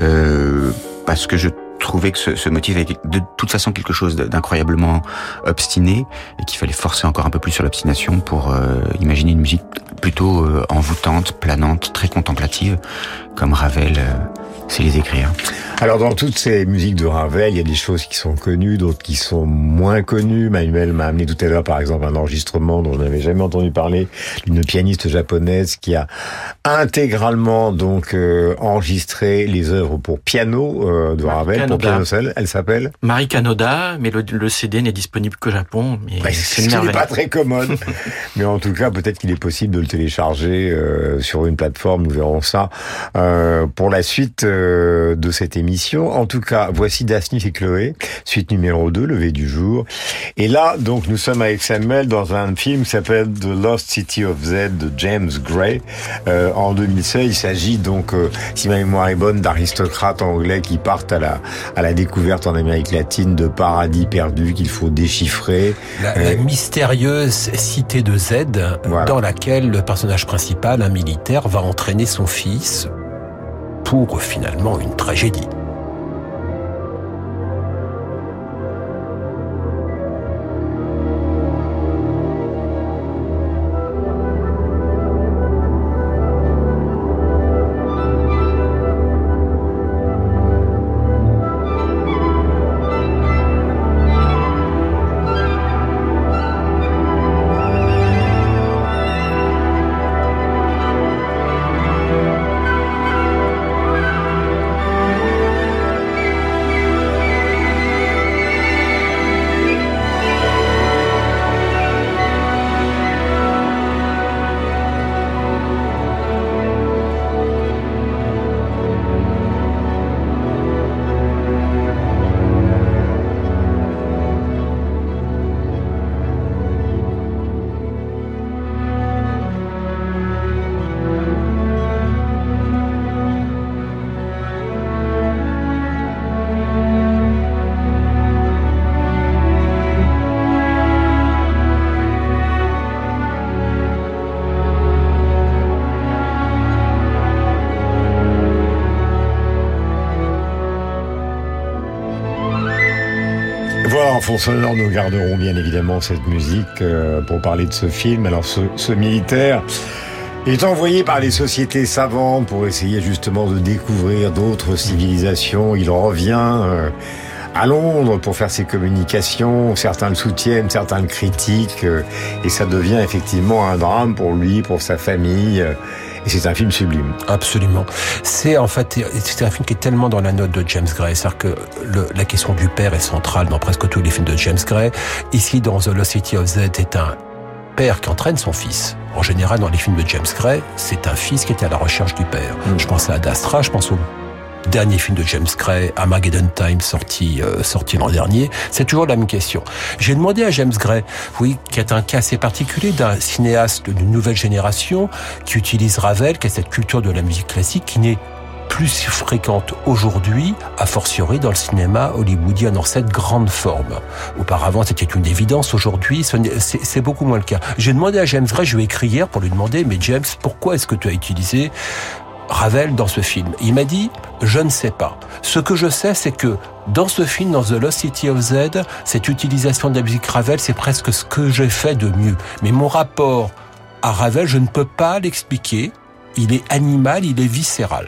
euh, parce que je trouvais que ce, ce motif avait de toute façon quelque chose d'incroyablement obstiné et qu'il fallait forcer encore un peu plus sur l'obstination pour euh, imaginer une musique plutôt euh, envoûtante, planante, très contemplative, comme Ravel euh, sait les écrire. Alors dans toutes ces musiques de Ravel, il y a des choses qui sont connues, d'autres qui sont moins connues. Manuel m'a amené tout à l'heure par exemple un enregistrement dont je n'avais jamais entendu parler, d'une pianiste japonaise qui a intégralement donc euh, enregistré les œuvres pour piano euh, de Ravel. Pour piano seul, elle s'appelle Marie Kanoda, mais le, le C D n'est disponible qu'au Japon. Mais bah, c'est une merveille. Ce n'est pas très commode. Mais en tout cas, peut-être qu'il est possible de le télécharger euh, sur une plateforme. Nous verrons ça euh, pour la suite euh, de cette émission. En tout cas, voici Daphnis et Chloé, suite numéro deux, Lever du jour. Et là, donc, nous sommes avec Samuel dans un film qui s'appelle The Lost City of Z de James Gray euh, en deux mille seize. Il s'agit donc, euh, si ma mémoire est bonne, d'aristocrates anglais qui partent à la à la découverte en Amérique latine de paradis perdus qu'il faut déchiffrer. La, la euh... mystérieuse cité de Z, voilà, dans laquelle le personnage principal, un militaire, va entraîner son fils pour finalement une tragédie. En fond sonore, nous garderons bien évidemment cette musique pour parler de ce film. Alors ce, ce militaire est envoyé par les sociétés savantes pour essayer justement de découvrir d'autres civilisations. Il revient à Londres pour faire ses communications. Certains le soutiennent, certains le critiquent. Et ça devient effectivement un drame pour lui, pour sa famille. Et c'est un film sublime. Absolument. C'est en fait, c'est un film qui est tellement dans la note de James Gray. C'est-à-dire que le, la question du père est centrale dans presque tous les films de James Gray. Ici, dans The Lost City of Z, c'est un père qui entraîne son fils. En général, dans les films de James Gray, c'est un fils qui est à la recherche du père. Mmh. Je pense à Ad Astra, je pense au dernier film de James Gray, Armageddon Time, sorti euh, sorti l'an dernier. C'est toujours la même question. J'ai demandé à James Gray, oui, qui est un cas assez particulier d'un cinéaste d'une nouvelle génération qui utilise Ravel, qui a cette culture de la musique classique qui n'est plus fréquente aujourd'hui, a fortiori dans le cinéma hollywoodien dans cette grande forme. Auparavant, c'était une évidence. Aujourd'hui, ce c'est, c'est beaucoup moins le cas. J'ai demandé à James Gray, je lui ai écrit hier pour lui demander, mais James, pourquoi est-ce que tu as utilisé Ravel dans ce film? Il m'a dit, je ne sais pas. Ce que je sais, c'est que dans ce film, dans The Lost City of Z, cette utilisation de la musique Ravel, c'est presque ce que j'ai fait de mieux. Mais mon rapport à Ravel, je ne peux pas l'expliquer. Il est animal, il est viscéral.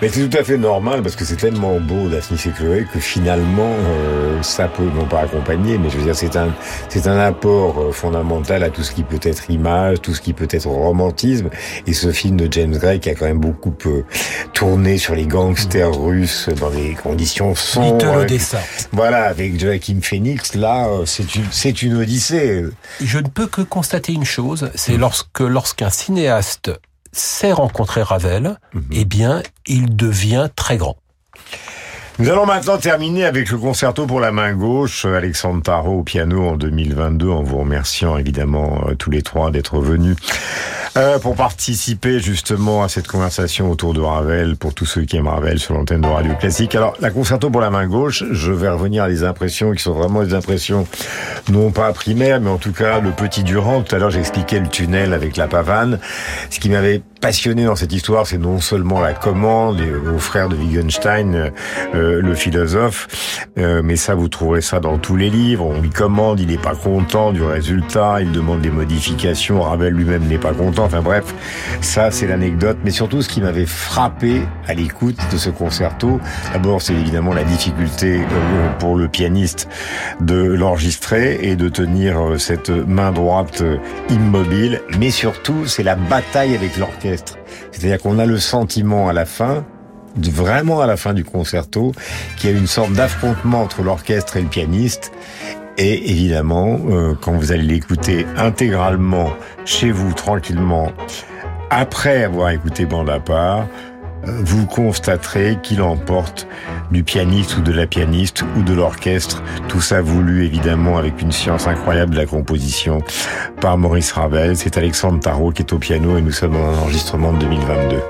Mais c'est tout à fait normal, parce que c'est tellement beau, Daphnis et Chloé, que finalement, euh, ça peut, non pas accompagner, mais je veux dire, c'est un, c'est un apport fondamental à tout ce qui peut être image, tout ce qui peut être romantisme. Et ce film de James Gray, qui a quand même beaucoup euh, tourné sur les gangsters russes dans des conditions sombres. Little Odessa. Avec, voilà, avec Joaquin Phoenix, là, c'est une, c'est une odyssée. Je ne peux que constater une chose, c'est lorsque, lorsqu'un cinéaste sait rencontrer Ravel, mm-hmm. eh bien, il devient très grand. Nous allons maintenant terminer avec le concerto pour la main gauche, Alexandre Tharaud au piano en deux mille vingt-deux, en vous remerciant évidemment tous les trois d'être venus euh, pour participer justement à cette conversation autour de Ravel, pour tous ceux qui aiment Ravel sur l'antenne de Radio Classique. Alors, la concerto pour la main gauche, je vais revenir à des impressions qui sont vraiment des impressions non pas primaires, mais en tout cas le petit Durand. Tout à l'heure, j'expliquais le tunnel avec la pavane. Ce qui m'avait passionné dans cette histoire, c'est non seulement la commande aux frères de Wittgenstein, euh, le philosophe, euh, mais ça, vous trouverez ça dans tous les livres. On lui commande, il n'est pas content du résultat, il demande des modifications, Ravel lui-même n'est pas content, enfin bref, ça c'est l'anecdote. Mais surtout, ce qui m'avait frappé à l'écoute de ce concerto, d'abord c'est évidemment la difficulté pour le pianiste de l'enregistrer et de tenir cette main droite immobile, mais surtout c'est la bataille avec l'orchestre. C'est-à-dire qu'on a le sentiment à la fin, vraiment à la fin du concerto, qu'il y a une sorte d'affrontement entre l'orchestre et le pianiste. Et évidemment, euh, quand vous allez l'écouter intégralement chez vous, tranquillement, après avoir écouté Bande à part, euh, vous constaterez qu'il emporte du pianiste ou de la pianiste ou de l'orchestre. Tout ça voulu évidemment avec une science incroyable de la composition par Maurice Ravel. C'est Alexandre Tharaud qui est au piano et nous sommes dans un enregistrement de deux mille vingt-deux.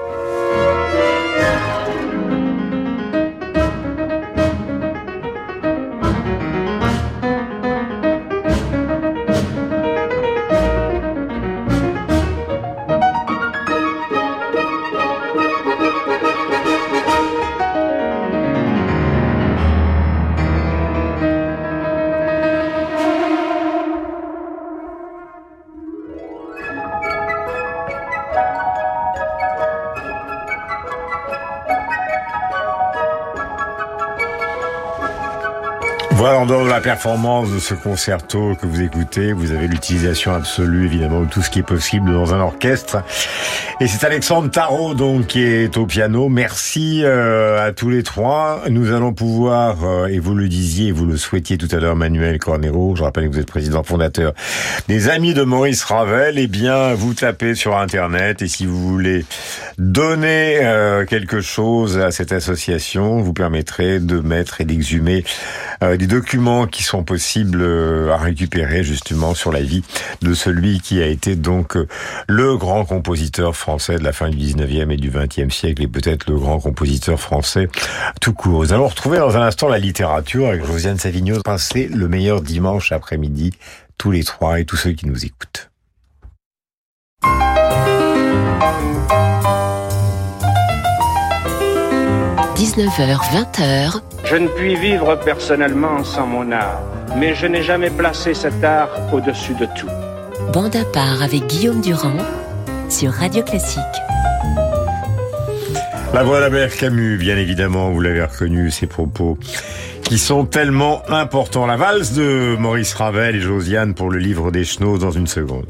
Performance de ce concerto que vous écoutez, vous avez l'utilisation absolue évidemment de tout ce qui est possible dans un orchestre. Et c'est Alexandre Tharaud donc qui est au piano. Merci euh, à tous les trois. Nous allons pouvoir, euh, et vous le disiez, vous le souhaitiez tout à l'heure, Manuel Cornero, je rappelle que vous êtes président fondateur des Amis de Maurice Ravel. Eh bien, vous tapez sur Internet et si vous voulez donner euh, quelque chose à cette association, vous permettrez de mettre et d'exhumer euh, des documents qui sont possibles à récupérer justement sur la vie de celui qui a été donc le grand compositeur français de la fin du dix-neuvième et du vingtième siècle et peut-être le grand compositeur français tout court. Nous allons retrouver dans un instant la littérature avec Josiane Savigno. Passez le meilleur dimanche après-midi, tous les trois et tous ceux qui nous écoutent. dix-neuf heures vingt heures. Je ne puis vivre personnellement sans mon art, mais je n'ai jamais placé cet art au-dessus de tout. Bande à part avec Guillaume Durand sur Radio Classique. La voix d'Albert Camus, bien évidemment, vous l'avez reconnu, ses propos qui sont tellement importants. La valse de Maurice Ravel et Josiane pour le livre d'Echenoz dans une seconde.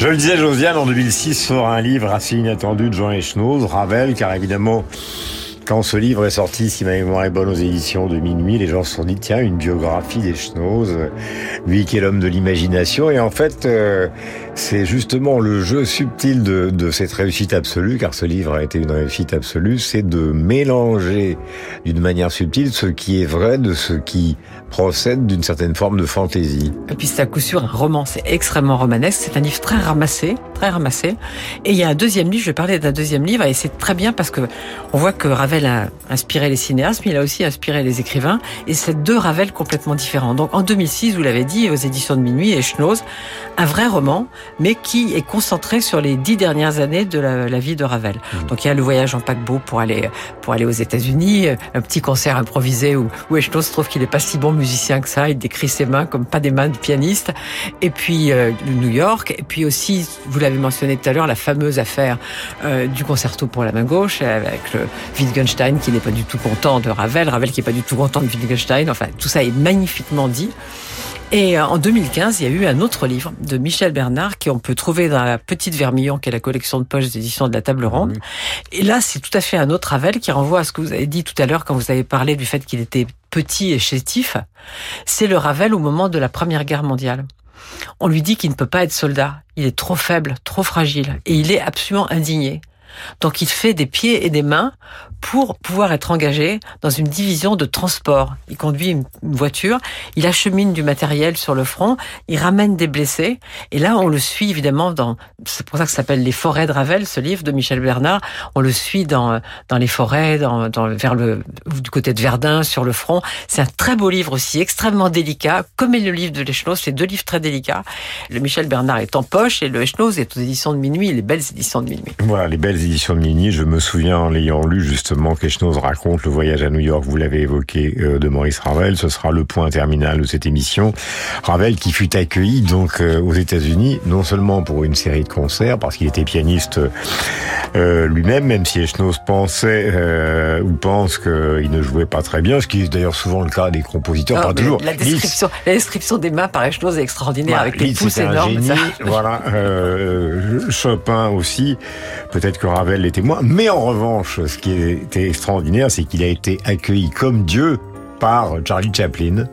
Je le disais, Josiane, en deux mille six, sort un livre assez inattendu de Jean Echenoz, Ravel, car évidemment, quand ce livre est sorti, si ma mémoire est bonne, aux éditions de Minuit, les gens se sont dit, tiens, une biographie d'Echenoz, lui qui est l'homme de l'imagination. Et en fait, euh, C'est justement le jeu subtil de, de cette réussite absolue, car ce livre a été une réussite absolue, c'est de mélanger d'une manière subtile ce qui est vrai de ce qui procède d'une certaine forme de fantaisie. Et puis c'est à coup sûr un roman, c'est extrêmement romanesque, c'est un livre très ramassé, très ramassé. Et il y a un deuxième livre, je vais parler d'un deuxième livre, et c'est très bien parce que on voit que Ravel a inspiré les cinéastes, mais il a aussi inspiré les écrivains, et c'est deux Ravel complètement différents. Donc en deux mille six, vous l'avez dit, aux éditions de Minuit, et Echenoz, un vrai roman, mais qui est concentré sur les dix dernières années de la, la vie de Ravel. Mmh. Donc il y a le voyage en paquebot pour aller pour aller aux États-Unis, un petit concert improvisé où, où Echenoz trouve qu'il n'est pas si bon musicien que ça, il décrit ses mains comme pas des mains de pianiste, et puis euh, New York, et puis aussi, vous l'avez mentionné tout à l'heure, la fameuse affaire euh, du concerto pour la main gauche, avec le Wittgenstein qui n'est pas du tout content de Ravel, Ravel qui n'est pas du tout content de Wittgenstein, enfin tout ça est magnifiquement dit. Et en deux mille quinze, il y a eu un autre livre de Michel Bernard qu'on peut trouver dans la Petite Vermillon, qui est la collection de poches d'édition de la Table Ronde. Et là, c'est tout à fait un autre Ravel qui renvoie à ce que vous avez dit tout à l'heure quand vous avez parlé du fait qu'il était petit et chétif. C'est le Ravel au moment de la Première Guerre mondiale. On lui dit qu'il ne peut pas être soldat. Il est trop faible, trop fragile. Et il est absolument indigné. Donc il fait des pieds et des mains pour pouvoir être engagé dans une division de transport. Il conduit une voiture, il achemine du matériel sur le front, il ramène des blessés, et là on le suit évidemment dans, c'est pour ça que ça s'appelle Les forêts de Ravel, ce livre de Michel Bernard, on le suit dans, dans les forêts, dans, dans, vers le, du côté de Verdun, sur le front. C'est un très beau livre aussi, extrêmement délicat, comme est le livre de l'Echenoz, c'est deux livres très délicats. Le Michel Bernard est en poche et le Echenoz est aux éditions de Minuit, les belles éditions de Minuit. Voilà, les belles éditions de Minuit, je me souviens en l'ayant lu justement qu'Echenoz raconte le voyage à New York, vous l'avez évoqué, euh, de Maurice Ravel, ce sera le point terminal de cette émission. Ravel qui fut accueilli donc euh, aux États-Unis non seulement pour une série de concerts, parce qu'il était pianiste euh, lui-même, même si Echenoz pensait euh, ou pense qu'il ne jouait pas très bien, ce qui est d'ailleurs souvent le cas des compositeurs, non, pas toujours. La description, la description des mains par Echenoz est extraordinaire, bah, avec les pouces énormes. Génie, ça... Voilà, euh, Chopin aussi, peut-être que Ravel l'était moins, mais en revanche, ce qui était extraordinaire, c'est qu'il a été accueilli comme Dieu par Charlie Chaplin,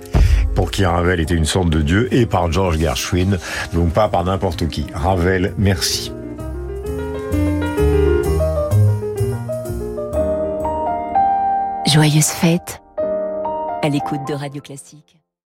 pour qui Ravel était une sorte de Dieu, et par George Gershwin, donc pas par n'importe qui. Ravel, merci. Joyeuses fêtes, à l'écoute de Radio Classique.